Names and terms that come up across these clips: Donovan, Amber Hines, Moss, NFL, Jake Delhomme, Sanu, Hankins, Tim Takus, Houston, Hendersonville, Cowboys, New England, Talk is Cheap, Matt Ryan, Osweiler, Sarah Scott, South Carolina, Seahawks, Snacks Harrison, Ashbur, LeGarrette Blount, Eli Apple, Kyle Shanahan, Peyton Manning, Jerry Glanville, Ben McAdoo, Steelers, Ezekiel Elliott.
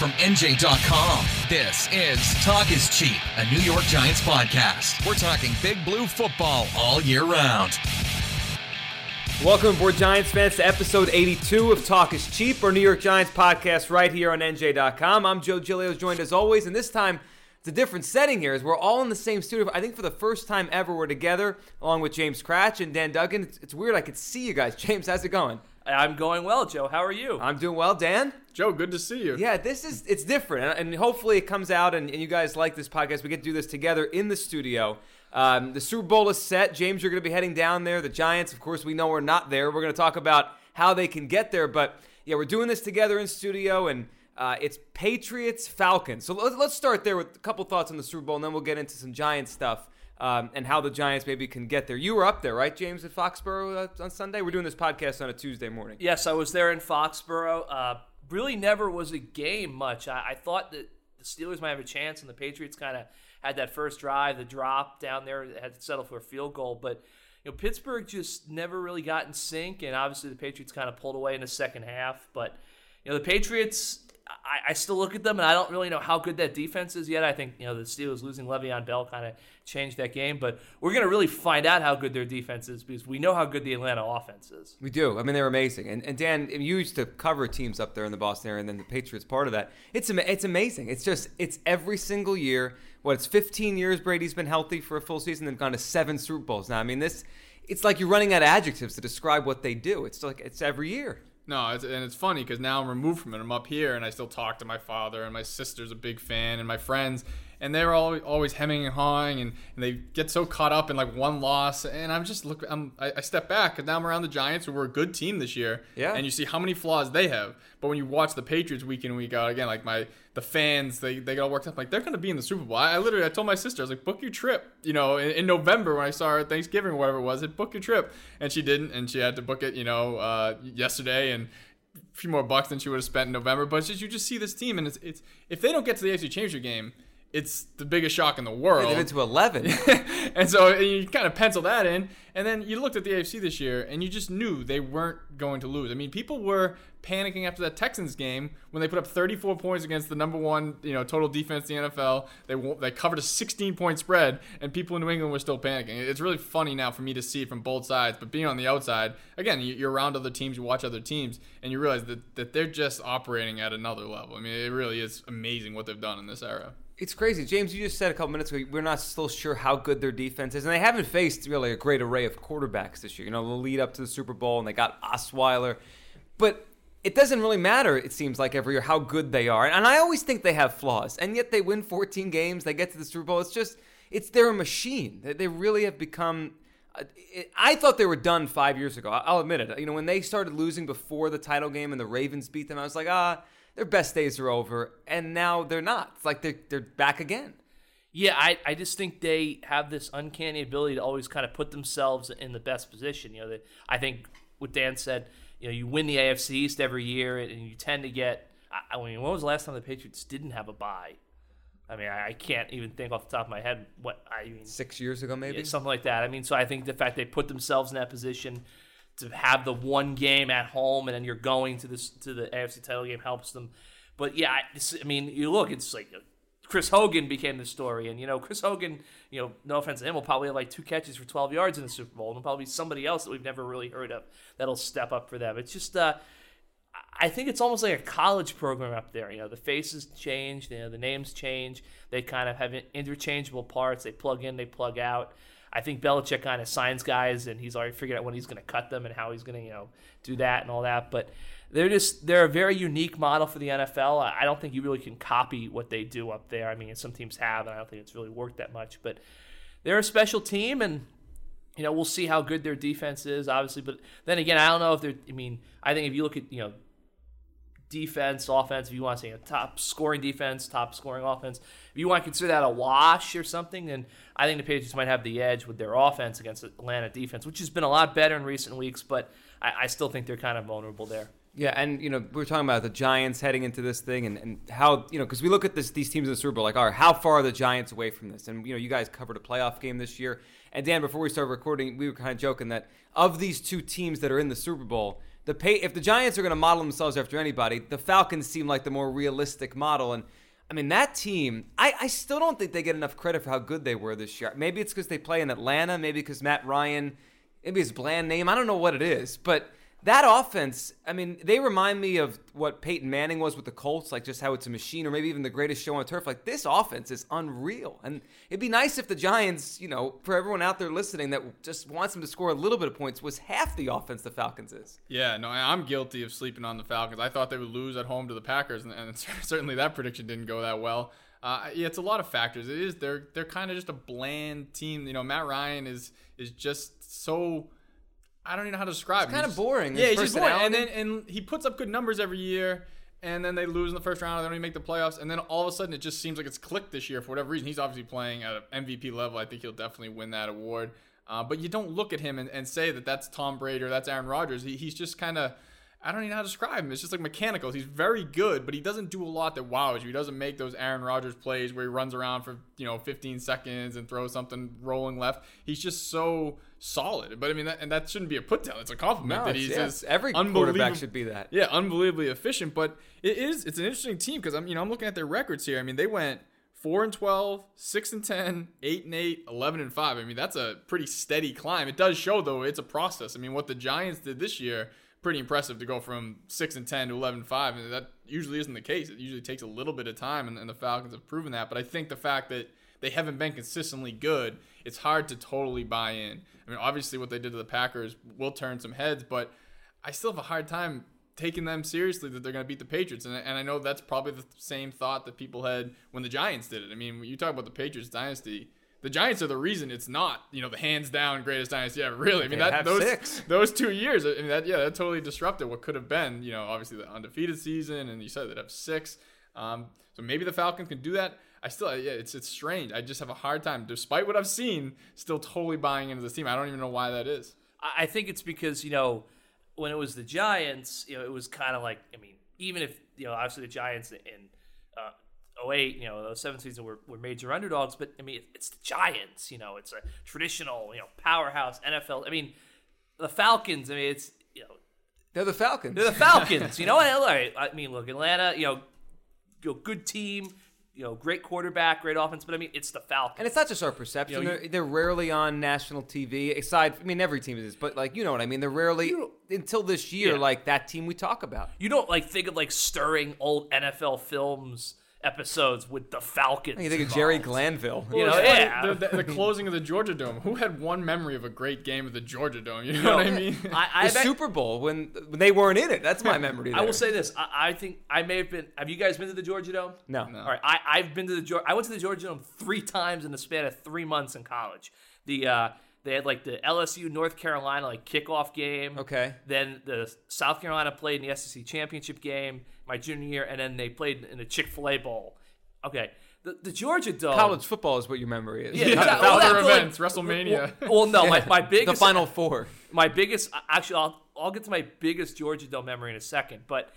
From NJ.com, this is Talk is Cheap, a New York Giants podcast. We're talking big blue football all year round. Welcome aboard, Giants fans, to episode 82 of Talk is Cheap, our New York Giants podcast right here on NJ.com. I'm Joe Giglio, joined as always, and this time it's a different setting here as we're all in the same studio. I think for the first time ever we're together, along with James Kratch and Dan Duggan. It's weird, I could see you guys. James, how's it going? I'm going well, Joe. How are you? I'm doing well. Dan? Joe, good to see you. Yeah, it's different, and hopefully it comes out, and you guys like this podcast. We get to do this together in the studio. The Super Bowl is set. James, you're going to be heading down there. The Giants, of course, we know are not there. We're going to talk about how they can get there, but yeah, we're doing this together in studio, and it's Patriots-Falcons. So let's start there with a couple thoughts on the Super Bowl, and then we'll get into some Giants stuff. And how the Giants maybe can get there. You were up there, right, James, at Foxborough on Sunday? We're doing this podcast on a Tuesday morning. Yes, I was there in Foxborough. Really never was a game much. I thought that the Steelers might have a chance, and the Patriots kind of had that first drive, the drop down there, had to settle for a field goal. But you know, Pittsburgh just never really got in sync, and obviously the Patriots kind of pulled away in the second half. But you know, the Patriots, I still look at them, and I don't really know how good that defense is yet. I think you know the Steelers losing Le'Veon Bell kind of changed that game, but we're going to really find out how good their defense is because we know how good the Atlanta offense is. We do. I mean, they're amazing. And Dan, you used to cover teams up there in the Boston area, and then the Patriots part of that. It's amazing. It's every single year. It's 15 years Brady's been healthy for a full season. They've gone to 7 Super Bowls now. I mean, it's like you're running out of adjectives to describe what they do. It's like it's every year. No, it's funny because now I'm removed from it. I'm up here, and I still talk to my father, and my sister's a big fan, and my friends, and they're always hemming and hawing, and they get so caught up in like one loss, and I step back because now I'm around the Giants, who were a good team this year, yeah. And you see how many flaws they have. But when you watch the Patriots week in week out, again, like the fans, they got all worked up, like they're gonna be in the Super Bowl. I told my sister, I was like, book your trip, you know, in November when I saw her at Thanksgiving or whatever it was, book your trip, and she didn't, and she had to book it, you know, yesterday, and a few more bucks than she would have spent in November. But it's just, you just see this team, and it's if they don't get to the AFC Championship game, it's the biggest shock in the world. They did it to 11. And so you kind of pencil that in. And then you looked at the AFC this year, and you just knew they weren't going to lose. I mean, people were panicking after that Texans game when they put up 34 points against the number one, you know, total defense in the NFL. They covered a 16-point spread, and people in New England were still panicking. It's really funny now for me to see from both sides. But being on the outside, again, you're around other teams, you watch other teams, and you realize that they're just operating at another level. I mean, it really is amazing what they've done in this era. It's crazy. James, you just said a couple minutes ago, we're not still sure how good their defense is. And they haven't faced really a great array of quarterbacks this year. You know, the lead up to the Super Bowl, and they got Osweiler. But it doesn't really matter, it seems like, every year how good they are. And I always think they have flaws. And yet they win 14 games. They get to the Super Bowl. They're a machine. They really have become... I thought they were done 5 years ago. I'll admit it. You know, when they started losing before the title game and the Ravens beat them, I was like, their best days are over, and now they're not. It's like they're back again. Yeah, I just think they have this uncanny ability to always kind of put themselves in the best position. You know, I think what Dan said, you know, you win the AFC East every year, and you tend to get – I mean, when was the last time the Patriots didn't have a bye? I mean, I can't even think off the top of my head what – I mean, 6 years ago maybe? Something like that. I mean, so I think the fact they put themselves in that position – to have the one game at home and then you're going to the AFC title game helps them. But yeah, I mean, you look, it's like Chris Hogan became the story, and you know Chris Hogan, you know, no offense to him, will probably have like 2 catches for 12 yards in the Super Bowl, and it'll probably be somebody else that we've never really heard of that'll step up for them. It's just I think it's almost like a college program up there. You know, the faces change, you know, the names change. They kind of have interchangeable parts. They plug in, they plug out. I think Belichick kind of signs guys, and he's already figured out when he's going to cut them and how he's going to, you know, do that and all that. But they're a very unique model for the NFL. I don't think you really can copy what they do up there. I mean, some teams have, and I don't think it's really worked that much. But they're a special team, and you know, we'll see how good their defense is, obviously. But then again, I don't know if they're. I mean, I think if you look at, you know, defense, offense, if you want to say, you know, top scoring defense, top scoring offense, if you want to consider that a wash or something, then I think the Patriots might have the edge with their offense against Atlanta defense, which has been a lot better in recent weeks, but I still think they're kind of vulnerable there. Yeah, and, you know, we were talking about the Giants heading into this thing and how, you know, because we look at this, these teams in the Super Bowl, like, all right, how far are the Giants away from this? And, you know, you guys covered a playoff game this year. And, Dan, before we started recording, we were kind of joking that of these two teams that are in the Super Bowl, if the Giants are going to model themselves after anybody, the Falcons seem like the more realistic model. And, I mean, that team, I still don't think they get enough credit for how good they were this year. Maybe it's because they play in Atlanta. Maybe because Matt Ryan, maybe his bland name. I don't know what it is, but that offense, I mean, they remind me of what Peyton Manning was with the Colts, like just how it's a machine, or maybe even the greatest show on turf. Like, this offense is unreal. And it'd be nice if the Giants, you know, for everyone out there listening that just wants them to score a little bit of points, was half the offense the Falcons is. Yeah, no, I'm guilty of sleeping on the Falcons. I thought they would lose at home to the Packers, and certainly that prediction didn't go that well. Yeah, it's a lot of factors. It is, they're kind of just a bland team. You know, Matt Ryan is just so, I don't even know how to describe him. It's kind of boring. Yeah, he's just boring. And he puts up good numbers every year, and then they lose in the first round, and they don't even make the playoffs, and then all of a sudden it just seems like it's clicked this year for whatever reason. He's obviously playing at an MVP level. I think he'll definitely win that award. But you don't look at him and say that that's Tom Brady or that's Aaron Rodgers. He's just kind of, I don't even know how to describe him. It's just like mechanicals. He's very good, but he doesn't do a lot that wows you. He doesn't make those Aaron Rodgers plays where he runs around for, you know, 15 seconds and throws something rolling left. He's just so solid. But I mean, that shouldn't be a put down. It's a compliment that he's every quarterback should be that. Yeah, unbelievably efficient. But it's an interesting team because I'm looking at their records here. I mean, they went 4-12, 6-10, 8-8, 11-5. I mean, that's a pretty steady climb. It does show though it's a process. I mean, what the Giants did this year, pretty impressive to go from 6-10 to 11-5, and that usually isn't the case. It usually takes a little bit of time, and the Falcons have proven that. But I think the fact that they haven't been consistently good, it's hard to totally buy in. I mean, obviously what they did to the Packers will turn some heads, but I still have a hard time taking them seriously that they're going to beat the Patriots. And I know that's probably the same thought that people had when the Giants did it. I mean, when you talk about the Patriots dynasty, the Giants are the reason it's not, you know, the hands down greatest dynasty ever. Really, I mean, those 2 years, I mean, that totally disrupted what could have been, you know, obviously the undefeated season, and you said they'd have six. So maybe the Falcons can do that. I still, it's strange. I just have a hard time, despite what I've seen, still totally buying into this team. I don't even know why that is. I think it's because, you know, when it was the Giants, you know, it was kind of like, I mean, even if, you know, obviously the Giants and 08, you know, those 7 season were major underdogs, but I mean, it's the Giants, you know, it's a traditional, you know, powerhouse NFL. I mean, the Falcons, I mean, it's, you know, they're the Falcons, you know, and, I mean, look, Atlanta, you know, good team, you know, great quarterback, great offense, but I mean, it's the Falcons. And it's not just our perception. You know, they're rarely on national TV, aside, I mean, every team is, but like, you know what I mean? They're rarely, until this year, like that team we talk about. You don't like think of like stirring old NFL films episodes with the Falcons. You think of Jerry Glanville. You know, the closing of the Georgia Dome. Who had one memory of a great game at the Georgia Dome? You know what I mean? The Super Bowl when they weren't in it. That's my memory. I will say this. I think I may have been. Have you guys been to the Georgia Dome? No. All right. I've been to the Georgia. I went to the Georgia Dome 3 times in the span of 3 months in college. They had like the LSU North Carolina like kickoff game. Okay. Then the South Carolina played in the SEC championship game my junior year, and then they played in the Chick-fil-A Bowl. Okay. The Georgia Dome. College football is what your memory is. Yeah, other events, like, WrestleMania. Well, no, my biggest. The Final Four. My biggest. Actually, I'll get to my biggest Georgia Dome memory in a second, but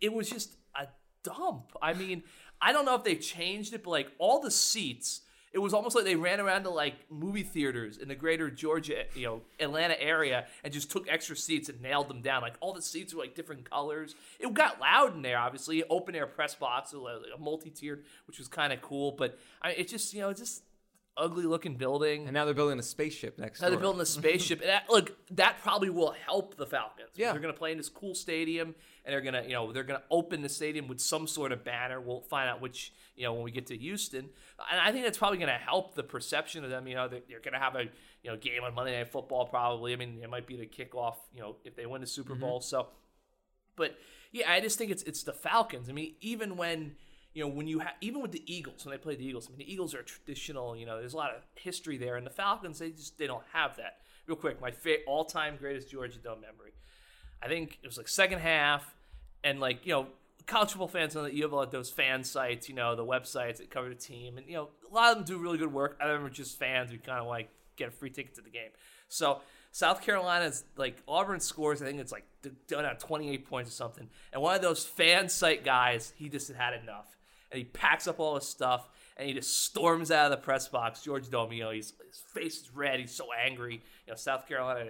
it was just a dump. I mean, I don't know if they changed it, but like all the seats, it was almost like they ran around to like movie theaters in the greater Georgia, you know, Atlanta area, and just took extra seats and nailed them down. Like all the seats were like different colors. It got loud in there, obviously, open air press box, a multi-tiered, which was kind of cool. But I mean, it's just, you know, just ugly looking building. And now they're building a spaceship next to it. Now they're building a spaceship. And that, look, that probably will help the Falcons. Yeah. They're going to play in this cool stadium, and they're going to, you know, they're going to open the stadium with some sort of banner. We'll find out which, you know, when we get to Houston. And I think that's probably going to help the perception of them. You know, they're going to have a, you know, game on Monday Night Football probably. I mean, it might be the kickoff, you know, if they win the Super Bowl. So, but yeah, I just think it's the Falcons. I mean, even when, you know, when you even with the Eagles, when they play the Eagles, I mean, the Eagles are traditional. You know, there's a lot of history there, and the Falcons, they don't have that. Real quick, my all-time greatest Georgia Dome memory. I think it was like second half, and like, you know, college football fans know that you have all those fan sites, you know, the websites that cover the team, and you know, a lot of them do really good work. I remember just fans who kind of like get a free ticket to the game. So South Carolina's like Auburn scores, I think it's like 28 points or something, and one of those fan site guys, he just had enough. And he packs up all his stuff, and he just storms out of the press box. Georgia Dome, you know, his face is red. He's so angry. You know, South Carolina,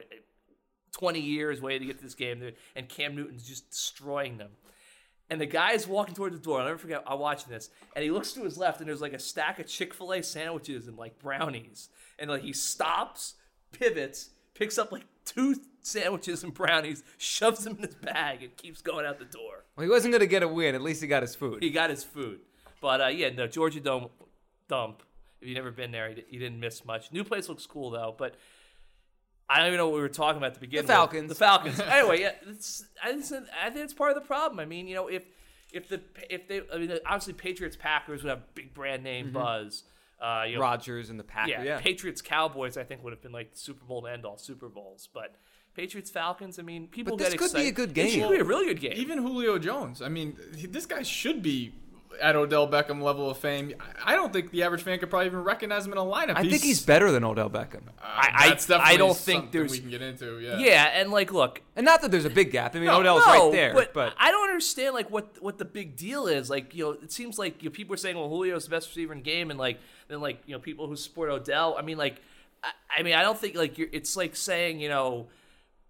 20 years waiting to get to this game, and Cam Newton's just destroying them. And the guy's walking towards the door. I'll never forget, I'm watching this. And he looks to his left, and there's like a stack of Chick-fil-A sandwiches and like brownies. And like he stops, pivots, picks up like two sandwiches and brownies, shoves them in his bag, and keeps going out the door. Well, he wasn't going to get a win. At least he got his food. He got his food. But, yeah, no, Georgia Dome dump. If you've never been there, you didn't miss much. New place looks cool, though, but I don't even know what we were talking about at the beginning. The Falcons. The Falcons. Anyway, yeah, I think it's part of the problem. I mean, you know, if they, I mean, obviously Patriots, Packers would have big brand name buzz. You know, Rodgers and the Packers. Yeah, Patriots, Cowboys, I think would have been like the Super Bowl to end all Super Bowls, but Patriots, Falcons, I mean, people get excited. But this could be a good game. It should be a really good game. Even Julio Jones. I mean, this guy should be at Odell Beckham level of fame. I don't think the average fan could probably even recognize him in a lineup. I think he's better than Odell Beckham. That's definitely I don't think there's we can get into. Yeah. Yeah, and like, look, and not that there's a big gap. I mean, Odell's right there, but I don't understand like what the big deal is. Like, you know, it seems like, you know, people are saying, well, Julio's the best receiver in the game, and like then like, you know, people who support Odell. I mean, like, I mean, I don't think like it's like saying, you know.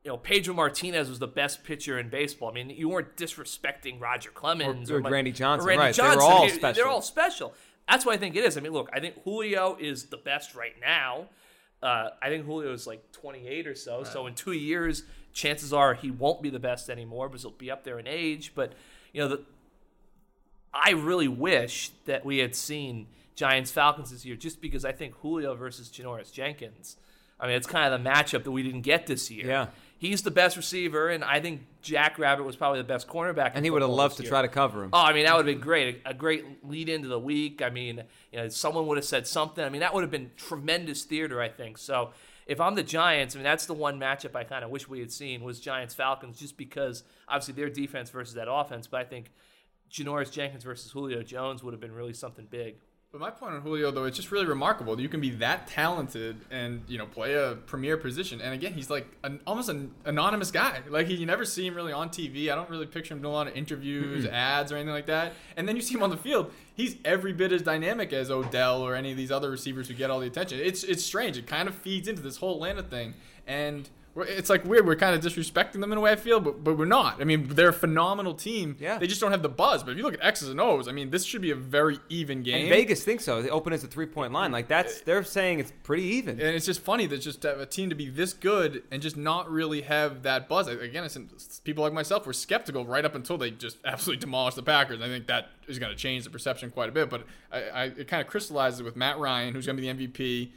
You know, Pedro Martinez was the best pitcher in baseball. I mean, you weren't disrespecting Roger Clemens or Randy Johnson. Or Randy Johnson. They were all special. They're all special. That's what I think it is. I mean, look, I think Julio is the best right now. I think Julio is like 28 or so. Right. So in 2 years, chances are he won't be the best anymore because he'll be up there in age. But, you know, I really wish that we had seen Giants-Falcons this year, just because I think Julio versus Janoris Jenkins, I mean, it's kind of the matchup that we didn't get this year. Yeah. He's the best receiver, and I think Jack Rabbit was probably the best cornerback. And he would have loved to try to cover him. Oh, I mean, that would have been great. A great lead into the week. I mean, you know, someone would have said something. I mean, that would have been tremendous theater, I think. So if I'm the Giants, I mean, that's the one matchup I kind of wish we had seen was Giants-Falcons, just because, obviously, their defense versus that offense. But I think Janoris Jenkins versus Julio Jones would have been really something big. But my point on Julio, though, it's just really remarkable that you can be that talented and, you know, play a premier position. And again, he's like almost an anonymous guy. Like, you never see him really on TV. I don't really picture him doing a lot of interviews, ads, or anything like that. And then you see him on the field. He's every bit as dynamic as Odell or any of these other receivers who get all the attention. It's strange. It kind of feeds into this whole Atlanta thing. And it's like weird. We're kind of disrespecting them in a way, I feel, but we're not. I mean, they're a phenomenal team. Yeah. They just don't have the buzz. But if you look at X's and O's, I mean, this should be a very even game. And Vegas thinks so. They open as a three-point line. Like, they're saying it's pretty even. And it's just funny that just to have a team to be this good and just not really have that buzz. Again, people like myself were skeptical right up until they just absolutely demolished the Packers. I think that is going to change the perception quite a bit. But it kind of crystallizes with Matt Ryan, who's going to be the MVP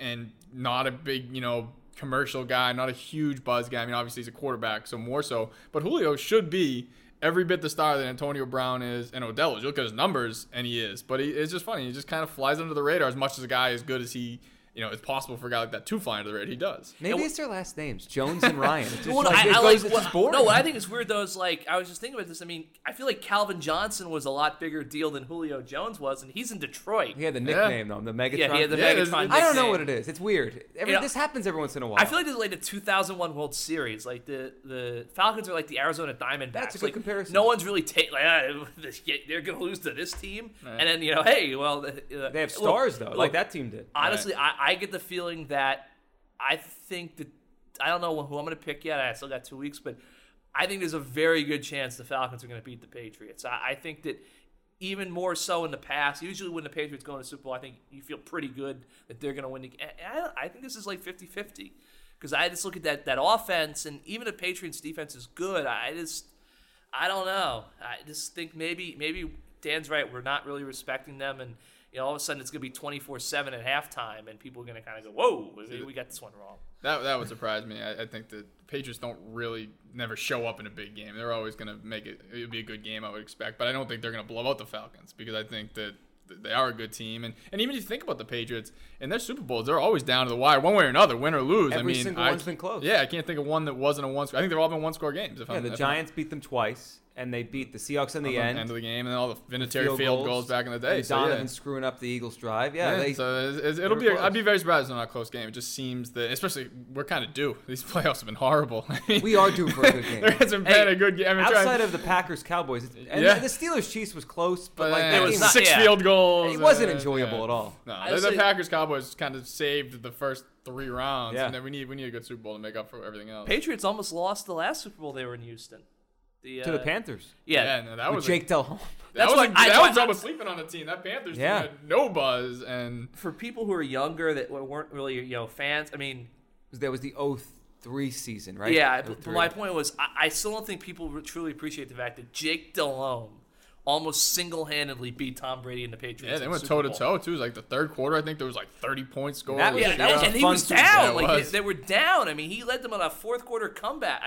and not a big, you know, commercial guy, not a huge buzz guy. I mean, obviously he's a quarterback, so more so. But Julio should be every bit the star that Antonio Brown is and Odell is. You look at his numbers, and he is. But it's just funny. He just kind of flies under the radar as much as a guy as good as he, you know, it's possible for a guy like that to fly under the radar. He does. Maybe it's their last names, Jones and Ryan. It's just boring. No, what I think it's weird, though, is like, I was just thinking about this. I mean, I feel like Calvin Johnson was a lot bigger deal than Julio Jones was, and he's in Detroit. He had the nickname, though, the Megatron. Yeah, he had the Megatron nickname. I don't know what it is. It's weird. This happens every once in a while. I feel like this is like the 2001 World Series. Like, the Falcons are like the Arizona Diamondbacks. That's a good comparison. No one's really they're going to lose to this team. Right. And then, you know, hey, well. They have stars, though, like that team did. Honestly, right. I get the feeling that I think that I don't know who I'm going to pick yet. I still got 2 weeks, but I think there's a very good chance the Falcons are going to beat the Patriots. I think that even more so in the past. Usually when the Patriots go into the Super Bowl, I think you feel pretty good that they're going to win. I think this is like 50-50 because I just look at that offense, and even if Patriots' defense is good, I don't know. I just think maybe Dan's right. We're not really respecting them, and all of a sudden it's going to be 24-7 at halftime, and people are going to kind of go, whoa, we got this one wrong. That would surprise me. I think the Patriots don't really never show up in a big game. They're always going to make it. It would be a good game, I would expect, but I don't think they're going to blow out the Falcons because I think that they are a good team. And even if you think about the Patriots, in their Super Bowls, they're always down to the wire, one way or another, win or lose. Every single one's been close. Yeah, I can't think of one that wasn't a one-score. I think they've all been one-score games. The Giants beat them twice, and they beat the Seahawks in the end of the game, and then all the Vinatieri field goals back in the day. And Donovan screwing up the Eagles' drive. I'd be very surprised if it's not a close game. It just seems that, especially, we're kind of due. These playoffs have been horrible. We are due for a good game. There hasn't been a good game. Outside of the Packers-Cowboys, the Steelers-Chiefs was close, but there was six field goals. It wasn't enjoyable at all. No, the Packers-Cowboys kind of saved the first 3 rounds, and then we need a good Super Bowl to make up for everything else. Patriots almost lost the last Super Bowl they were in Houston. To the Panthers. That was Jake Delhomme. That was almost sleeping on the team. That Panthers team had no buzz. And for people who are younger that weren't really fans, there was the 03 season, right? Yeah, but my point was I still don't think people truly appreciate the fact that Jake Delhomme almost single-handedly beat Tom Brady and the Patriots. Yeah, they went toe-to-toe, too. It was like the third quarter, I think there was like 30 points scored. And he was down. They were down. He led them on a fourth-quarter comeback.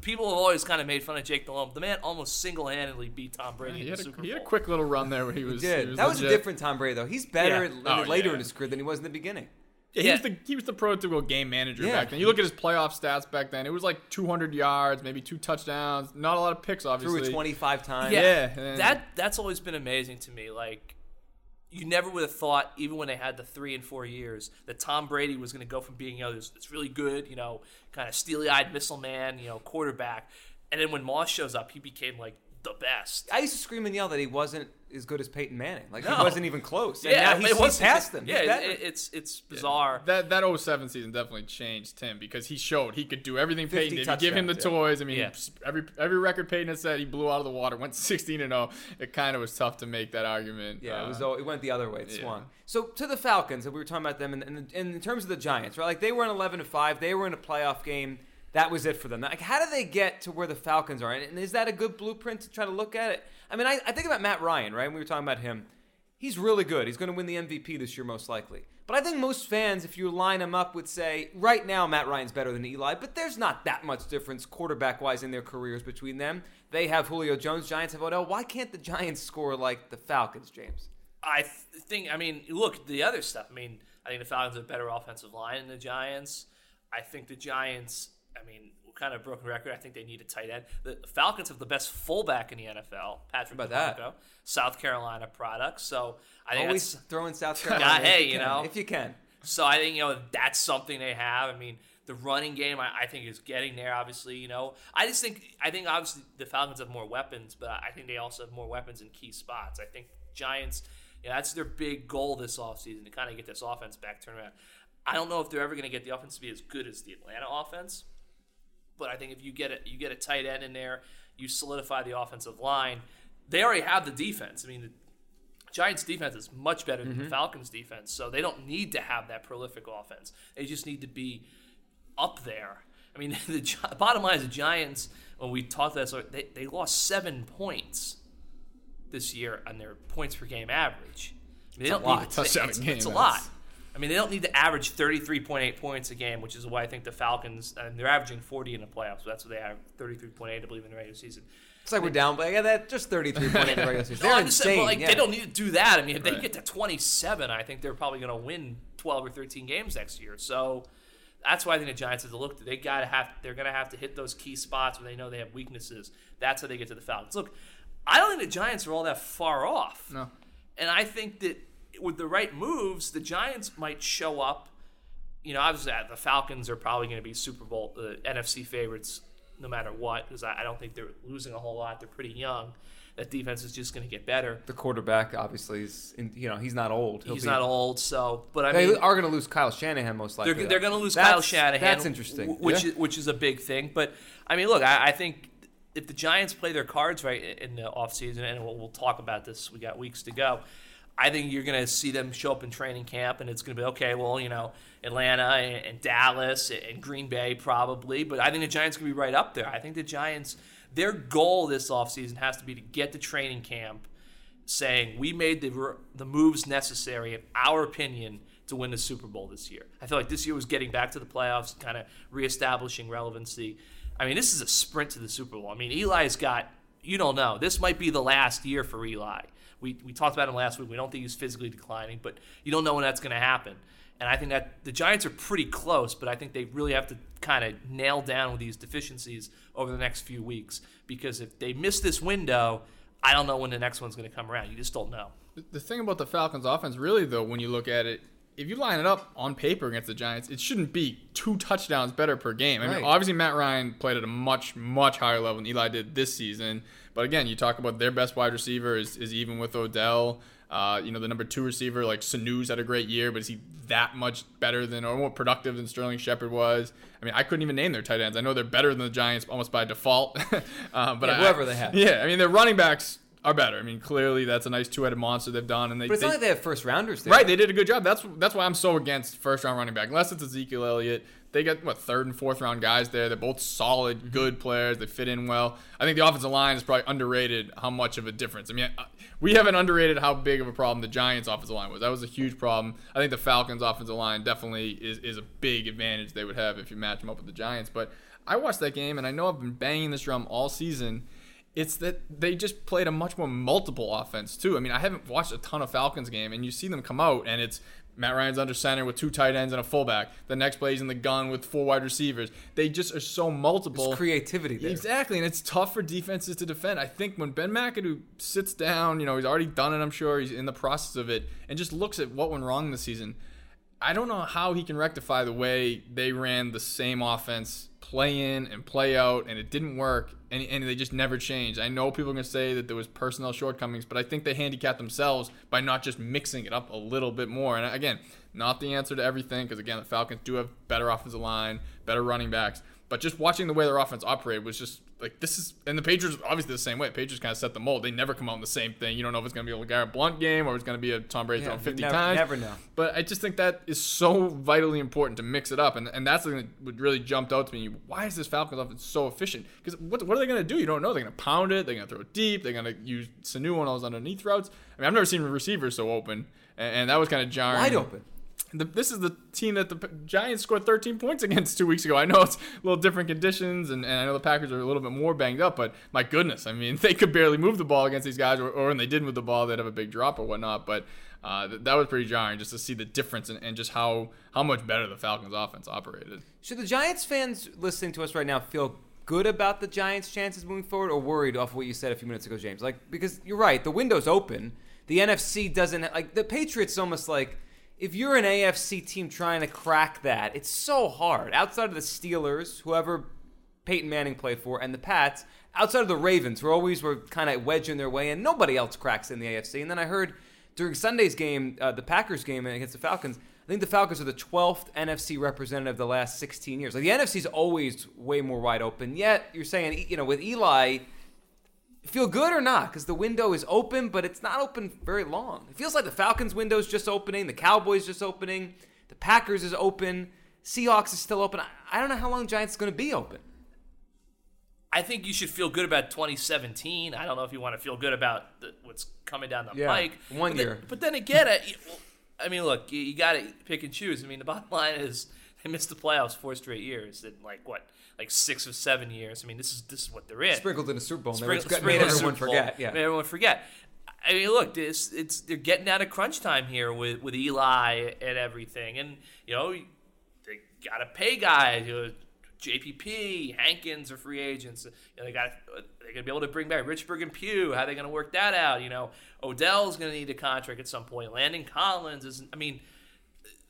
People have always kind of made fun of Jake Delhomme. The man almost single-handedly beat Tom Brady in the Super Bowl. He had a quick little run there where he was. He was that legit. Was a different Tom Brady, though. He's better later in his career than he was in the beginning. Yeah, he was the prototypical game manager back then. You look at his playoff stats back then; it was like 200 yards, maybe 2 touchdowns, not a lot of picks, obviously. Threw it 25 times. That's always been amazing to me. You never would have thought, even when they had the 3 and 4 years, that Tom Brady was going to go from being, it's really good, kind of steely-eyed missile man, quarterback. And then when Moss shows up, he became, the best. I used to scream and yell that he wasn't as good as Peyton Manning. He wasn't even close. Yeah, and now he's past them. Yeah, it's bizarre. That 07 season definitely changed Tim because he showed he could do everything Peyton did. You give him the toys. Every record Peyton has said he blew out of the water, went 16-0. It kind of was tough to make that argument. Yeah, it went the other way. It swung. So to the Falcons, and we were talking about them, and in terms of the Giants, right? They were an 11-5. They were in a playoff game. That was it for them. How do they get to where the Falcons are? And is that a good blueprint to try to look at it? I think about Matt Ryan, right? When we were talking about him. He's really good. He's going to win the MVP this year, most likely. But I think most fans, if you line him up, would say, right now, Matt Ryan's better than Eli. But there's not that much difference quarterback-wise in their careers between them. They have Julio Jones. Giants have Odell. Why can't the Giants score like the Falcons, James? Look, the other stuff. I think the Falcons have a better offensive line than the Giants. I think the Giants... kind of broken record. I think they need a tight end. The Falcons have the best fullback in the NFL, Patrick DeMarco, South Carolina product. So I think always throwing South Carolina. If you can. So I think that's something they have. The running game I think is getting there. Obviously, I think obviously the Falcons have more weapons, but I think they also have more weapons in key spots. I think Giants. That's their big goal this offseason to kind of get this offense back turned around. I don't know if they're ever going to get the offense to be as good as the Atlanta offense. But I think if you get a tight end in there, you solidify the offensive line. They already have the defense. The Giants' defense is much better than the Falcons' defense, so they don't need to have that prolific offense. They just need to be up there. The bottom line is the Giants, when we talked about this, they lost 7 points this year on their points per game average. It's a lot. They don't need to average 33.8 points a game, which is why I think the Falcons, they're averaging 40 in the playoffs. So that's what they have, 33.8, I believe, in the regular season. It's we're down, but just 33.8 in the regular season. They're insane. They don't need to do that. If they get to 27, I think they're probably going to win 12 or 13 games next year. So that's why I think the Giants have to look. They're going to have to hit those key spots where they know they have weaknesses. That's how they get to the Falcons. Look, I don't think the Giants are all that far off. No. And I think that with the right moves, the Giants might show up. Obviously, the Falcons are probably going to be Super Bowl NFC favorites no matter what, because I don't think they're losing a whole lot. They're pretty young. That defense is just going to get better. The quarterback, obviously, is he's not old. So, but they are going to lose Kyle Shanahan most likely. They're going to lose Kyle Shanahan. That's interesting, which is a big thing. But I think if the Giants play their cards right in the offseason, and we'll talk about this, we got weeks to go, I think you're going to see them show up in training camp, and it's going to be, okay, well, you know, Atlanta and Dallas and Green Bay probably, but I think the Giants can be right up there. I think the Giants, their goal this offseason has to be to get to training camp saying, we made the moves necessary, in our opinion, to win the Super Bowl this year. I feel like this year was getting back to the playoffs, kind of reestablishing relevancy. I mean, this is a sprint to the Super Bowl. I mean, Eli's got, you don't know, this might be the last year for Eli. We talked about him last week. We don't think he's physically declining, but you don't know when that's going to happen. And I think that the Giants are pretty close, but I think they really have to kind of nail down with these deficiencies over the next few weeks, because if they miss this window, I don't know when the next one's going to come around. You just don't know. The thing about the Falcons offense, really, though, when you look at it, if you line it up on paper against the Giants, it shouldn't be 2 touchdowns better per game. I mean, obviously Matt Ryan played at a much, much higher level than Eli did this season. But again, you talk about their best wide receiver is even with Odell. You know, the number 2 receiver, like Sanu's had a great year, but is he that much better than or more productive than Sterling Shepard was? I mean, I couldn't even name their tight ends. I know they're better than the Giants almost by default. But yeah, whoever they have. Yeah, I mean, their running backs are better. I mean, clearly that's a nice 2-headed monster they've done. And but it's not like they have first-rounders there. Right, they did a good job. That's why I'm so against first-round running back. Unless it's Ezekiel Elliott. They got, 3rd and 4th round guys there. They're both solid, good players. They fit in well. I think the offensive line is probably underrated how much of a difference. I mean, we haven't underrated how big of a problem the Giants' offensive line was. That was a huge problem. I think the Falcons' offensive line definitely is a big advantage they would have if you match them up with the Giants. But I watched that game, and I know I've been banging this drum all season. It's that they just played a much more multiple offense, too. I mean, I haven't watched a ton of Falcons game, and you see them come out, and it's Matt Ryan's under center with 2 tight ends and a fullback. The next play is in the gun with 4 wide receivers. They just are so multiple. There's creativity there. Exactly, and it's tough for defenses to defend. I think when Ben McAdoo sits down, you know, he's already done it, I'm sure. He's in the process of it, and just looks at what went wrong this season. I don't know how he can rectify the way they ran the same offense play in and play out, and it didn't work, and they just never changed. I know people are going to say that there was personnel shortcomings, but I think they handicapped themselves by not just mixing it up a little bit more. And again, not the answer to everything, because again, the Falcons do have better offensive line, better running backs, but just watching the way their offense operated was just like, this is, and the Patriots obviously the same way. The Patriots kind of set the mold. They never come out in the same thing. You don't know if it's going to be a LeGarrette Blount game or it's going to be a Tom Brady throwing 50 times. Never know. But I just think that is so vitally important to mix it up. And that's the thing that really jumped out to me. Why is this Falcons offense so efficient? Because what are they going to do? You don't know. They're going to pound it. They're going to throw it deep. They're going to use Sanu on all those underneath routes. I mean, I've never seen receivers so open. And that was kind of jarring. Wide open. This is the team that the Giants scored 13 points against 2 weeks ago. I know it's a little different conditions, and I know the Packers are a little bit more banged up, but my goodness, I mean, they could barely move the ball against these guys, or when they did move the ball, they'd have a big drop or whatnot, but that was pretty jarring just to see the difference and just how much better the Falcons' offense operated. Should the Giants fans listening to us right now feel good about the Giants' chances moving forward, or worried off what you said a few minutes ago, James? Like, because you're right, the window's open. The NFC doesn't, like, the Patriots almost like, if you're an AFC team trying to crack that, it's so hard. Outside of the Steelers, whoever Peyton Manning played for, and the Pats, outside of the Ravens, who always were kind of wedging their way in, nobody else cracks in the AFC. And then I heard during Sunday's game, the Packers game against the Falcons, I think the Falcons are the 12th NFC representative the last 16 years. Like, the NFC's always way more wide open. Yet, you're saying, you know, with Eli, feel good or not? Because the window is open, but it's not open very long. It feels like the Falcons' window is just opening, the Cowboys just opening, the Packers is open, Seahawks is still open. I don't know how long Giants is going to be open. I think you should feel good about 2017. I don't know if you want to feel good about what's coming down the pike. 1 year. But then again, I mean, look, you got to pick and choose. I mean, the bottom line is they missed the playoffs 4 straight years in, like, what? Like 6 or 7 years. I mean, this is what they're in. Sprinkled in a Super Bowl. Made everyone forget. I mean, look, it's they're getting out of crunch time here with Eli and everything, and you know they got to pay guys. You know, JPP, Hankins are free agents. You know, they're gonna be able to bring back Richburg and Pugh. How are they gonna work that out? You know, Odell's gonna need a contract at some point. Landon Collins isn't. I mean,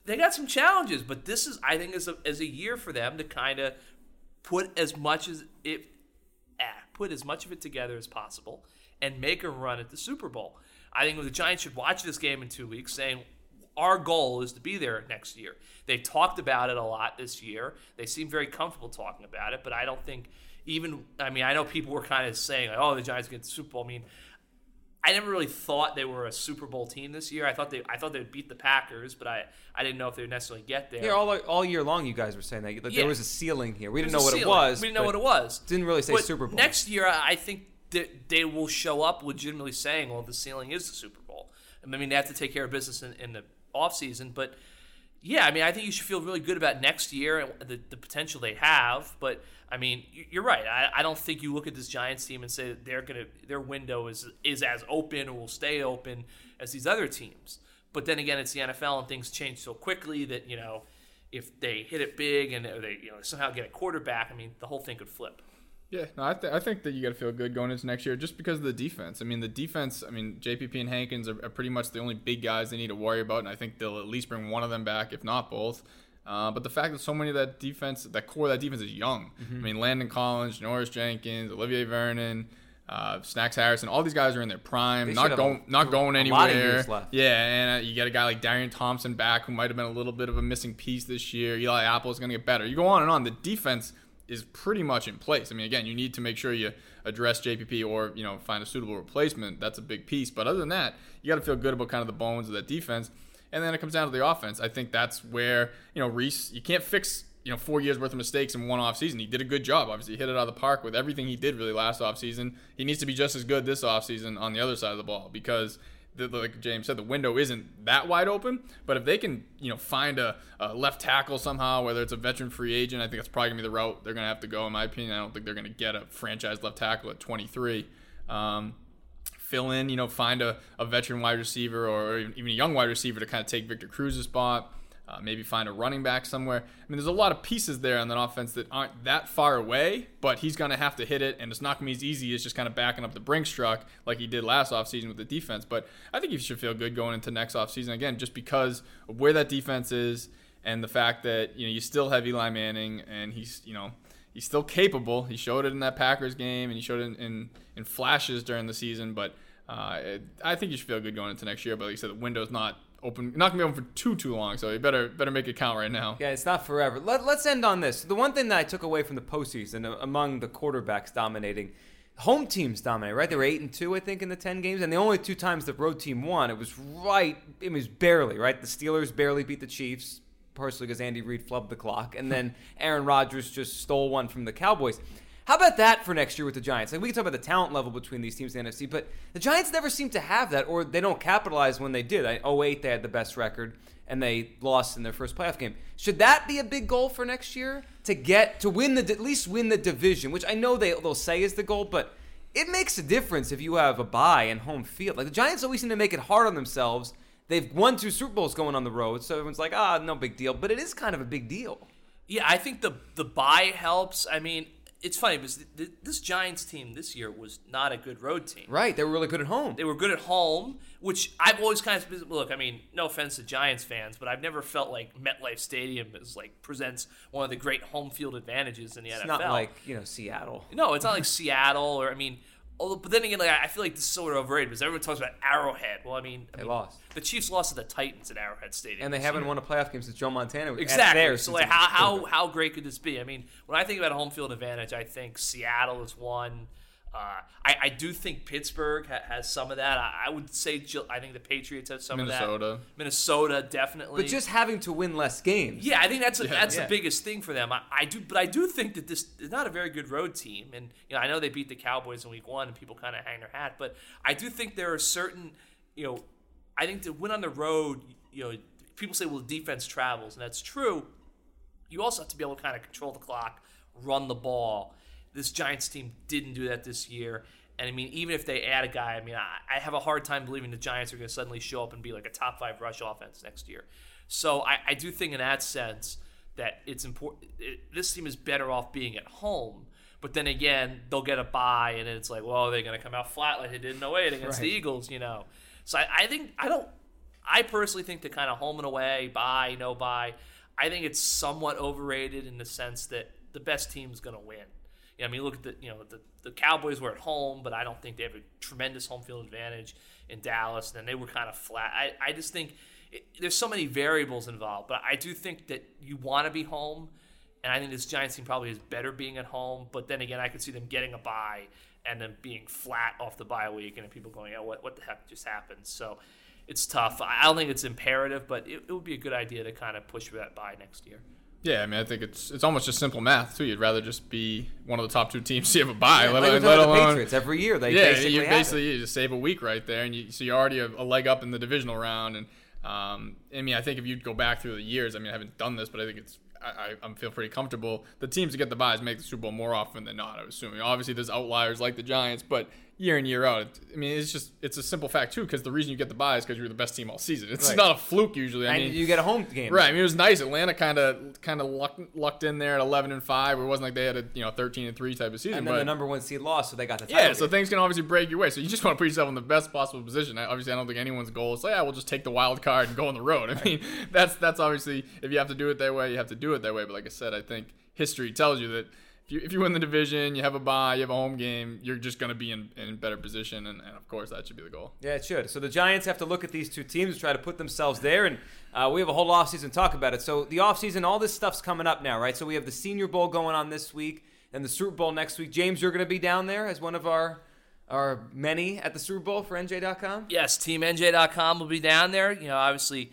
they got some challenges, but this is, I think, is a year for them to kind of put as much of it together as possible and make a run at the Super Bowl. I think the Giants should watch this game in 2 weeks saying our goal is to be there next year. They've talked about it a lot this year. They seem very comfortable talking about it, but I don't think even, I mean, I know people were kind of saying, like, oh, the Giants get the Super Bowl. I mean, I never really thought they were a Super Bowl team this year. I thought they'd beat the Packers, but I didn't know if they would necessarily get there. Yeah, all year long you guys were saying that. Like, yeah. There was a ceiling here. We didn't know what it was. Didn't really say Super Bowl. Next year, I think that they will show up legitimately saying, well, the ceiling is the Super Bowl. I mean, they have to take care of business in the offseason. But, yeah, I mean, I think you should feel really good about next year and the potential they have. But, I mean, you're right. I don't think you look at this Giants team and say that their window is as open or will stay open as these other teams. But then again, it's the NFL and things change so quickly that, you know, if they hit it big and they somehow get a quarterback, I mean, the whole thing could flip. Yeah, no, I think that you got to feel good going into next year just because of the defense. I mean, JPP and Hankins are pretty much the only big guys they need to worry about, and I think they'll at least bring one of them back, if not both. But the fact that so many of that core of that defense is young. Mm-hmm. I mean, Landon Collins, Janoris Jenkins, Olivier Vernon, Snacks Harrison, all these guys are in their prime, not going anywhere. A lot of years left. Yeah, and you get a guy like Darian Thompson back who might have been a little bit of a missing piece this year. Eli Apple is going to get better. You go on and on. The defense is pretty much in place. I mean, again, you need to make sure you address JPP or, find a suitable replacement. That's a big piece. But other than that, you got to feel good about kind of the bones of that defense. And then it comes down to the offense. I think that's where, Reese, you can't fix, 4 years worth of mistakes in one offseason. He did a good job. Obviously, he hit it out of the park with everything he did really last offseason. He needs to be just as good this offseason on the other side of the ball because, like James said, the window isn't that wide open, but if they can, find a left tackle somehow, whether it's a veteran free agent, I think that's probably going to be the route they're going to have to go, in my opinion. I don't think they're going to get a franchise left tackle at 23. Fill in, find a veteran wide receiver or even a young wide receiver to kind of take Victor Cruz's spot. Maybe find a running back somewhere. I mean, there's a lot of pieces there on that offense that aren't that far away, but he's going to have to hit it, and it's not going to be as easy as just kind of backing up the Brinks truck like he did last offseason with the defense. But I think you should feel good going into next offseason, again, just because of where that defense is and the fact that, you still have Eli Manning, and he's still capable. He showed it in that Packers game, and he showed it in flashes during the season. But I think you should feel good going into next year. But like you said, the window's not open, not gonna be open for too long, so you better make it count right now. Yeah, it's not forever. Let's end on this. The one thing that I took away from the postseason, among the quarterbacks dominating, home teams dominate, right? They were 8-2, I think, in the 10 games, and the only 2 times the road team won, it was barely, right? The Steelers barely beat the Chiefs, partially because Andy Reid flubbed the clock, and then Aaron Rodgers just stole one from the Cowboys. How about that for next year with the Giants? Like, we can talk about the talent level between these teams in the NFC, but the Giants never seem to have that, or they don't capitalize when they did. 2008, they had the best record, and they lost in their first playoff game. Should that be a big goal for next year? To at least win the division, which I know they'll say is the goal, but it makes a difference if you have a bye and home field. Like, the Giants always seem to make it hard on themselves. They've won 2 Super Bowls going on the road, so everyone's like, no big deal. But it is kind of a big deal. Yeah, I think the bye helps. I mean, it's funny because this Giants team this year was not a good road team. Right, they were really good at home. They were good at home, which I've always kind of... Look, I mean, no offense to Giants fans, but I've never felt like MetLife Stadium presents one of the great home field advantages in the NFL. It's not like, Seattle. No, it's not like Seattle or, I mean... Although, but then again, like, I feel like this is so overrated because everyone talks about Arrowhead. Well, I mean, lost. The Chiefs lost to the Titans at Arrowhead Stadium, and they haven't won a playoff game since Joe Montana was exactly. There. So, like, how great could this be? I mean, when I think about home field advantage, I think Seattle is one. I do think Pittsburgh has some of that. I would say I think the Patriots have some of that. Minnesota, definitely. But just having to win less games. Yeah, I think that's the biggest thing for them. I do think that this is not a very good road team, and I know they beat the Cowboys in Week 1, and people kind of hang their hat. But I do think there are certain, I think to win on the road, people say, well, defense travels, and that's true. You also have to be able to kind of control the clock, run the ball. This Giants team didn't do that this year. And, I mean, even if they add a guy, I mean, I have a hard time believing the Giants are going to suddenly show up and be like a top 5 rush offense next year. So I do think in that sense that it's important. This team is better off being at home. But then again, they'll get a bye, and it's like, well, they're going to come out flat like they did in 2008 against the Eagles, So I personally think that kind of home and away, bye, no bye, I think it's somewhat overrated in the sense that the best team is going to win. I mean, look at the Cowboys were at home, but I don't think they have a tremendous home field advantage in Dallas. And then they were kind of flat. I just think there's so many variables involved, but I do think that you want to be home. And I think this Giants team probably is better being at home. But then again, I could see them getting a bye and then being flat off the bye week and people going, oh, what the heck just happened? So it's tough. I don't think it's imperative, but it would be a good idea to kind of push for that bye next year. Yeah, I mean, I think it's almost just simple math, too. You'd rather just be one of the top two teams you have a bye, let alone Patriots. Every year they basically you just save a week right there, and so you already have a leg up in the divisional round. And I mean, I think if you go back through the years, I mean, I haven't done this, but I think I feel pretty comfortable. The teams that get the byes make the Super Bowl more often than not, I would assume. Obviously, there's outliers like the Giants, but year in, year out, I mean, it's a simple fact, too, because the reason you get the bye is because you were the best team all season. It's right. Not a fluke, usually. I mean, you get a home game. Right. I mean, it was nice. Atlanta kind of lucked in there at 11-5. It wasn't like they had a 13-3 type of season. And then the number one seed lost, so they got the title. Yeah, so things can obviously break your way. So you just want to put yourself in the best possible position. Obviously, I don't think anyone's goal is, we'll just take the wild card and go on the road. I mean, that's obviously, if you have to do it that way, you have to do it that way. But like I said, I think history tells you that if you win the division, you have a bye, you have a home game, you're just going to be in better position. And, of course, that should be the goal. Yeah, it should. So the Giants have to look at these two teams and try to put themselves there. And we have a whole offseason talk about it. So the offseason, all this stuff's coming up now, right? So we have the Senior Bowl going on this week and the Super Bowl next week. James, you're going to be down there as one of our many at the Super Bowl for NJ.com? Yes, Team NJ.com will be down there. Obviously...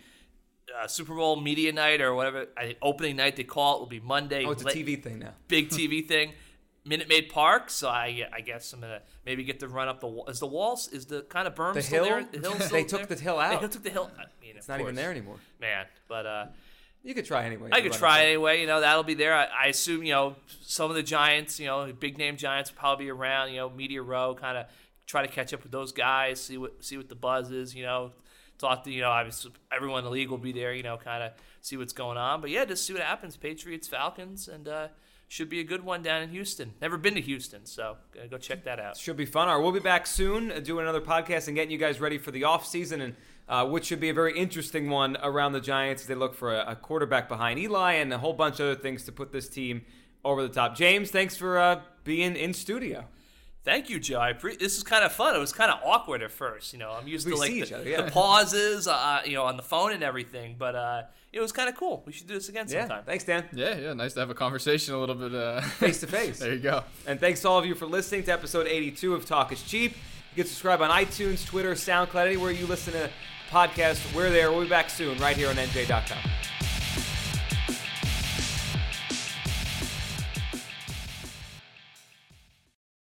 Super Bowl media night or whatever, opening night they call it, will be Monday. Oh, it's a TV thing now. Big TV thing. Minute Maid Park, so I guess I'm going to maybe get to run up the wall. Is the walls, is the kind of berm the still hill? There? The hill still they took there? The hill out. They took the hill. I mean, it's not course. Even there anymore. Man, but... you could try anyway. I could try anyway. That'll be there. I assume, some of the Giants, big-name Giants will probably be around, Media Row, kind of try to catch up with those guys, see what the buzz is, Talk to, obviously everyone in the league will be there, kind of see what's going on. But, yeah, just see what happens. Patriots, Falcons, and should be a good one down in Houston. Never been to Houston, so go check that out. Should be fun. All right, we'll be back soon doing another podcast and getting you guys ready for the offseason, and which should be a very interesting one around the Giants. They look for a quarterback behind Eli and a whole bunch of other things to put this team over the top. James, thanks for being in studio. Thank you, Joe. This is kind of fun. It was kind of awkward at first. I'm used to the pauses, on the phone and everything. But it was kind of cool. We should do this again sometime. Thanks, Dan. Yeah. Nice to have a conversation a little bit face to face. There you go. And thanks to all of you for listening to episode 82 of Talk is Cheap. You can subscribe on iTunes, Twitter, SoundCloud, anywhere you listen to podcasts. We're there. We'll be back soon, right here on NJ.com.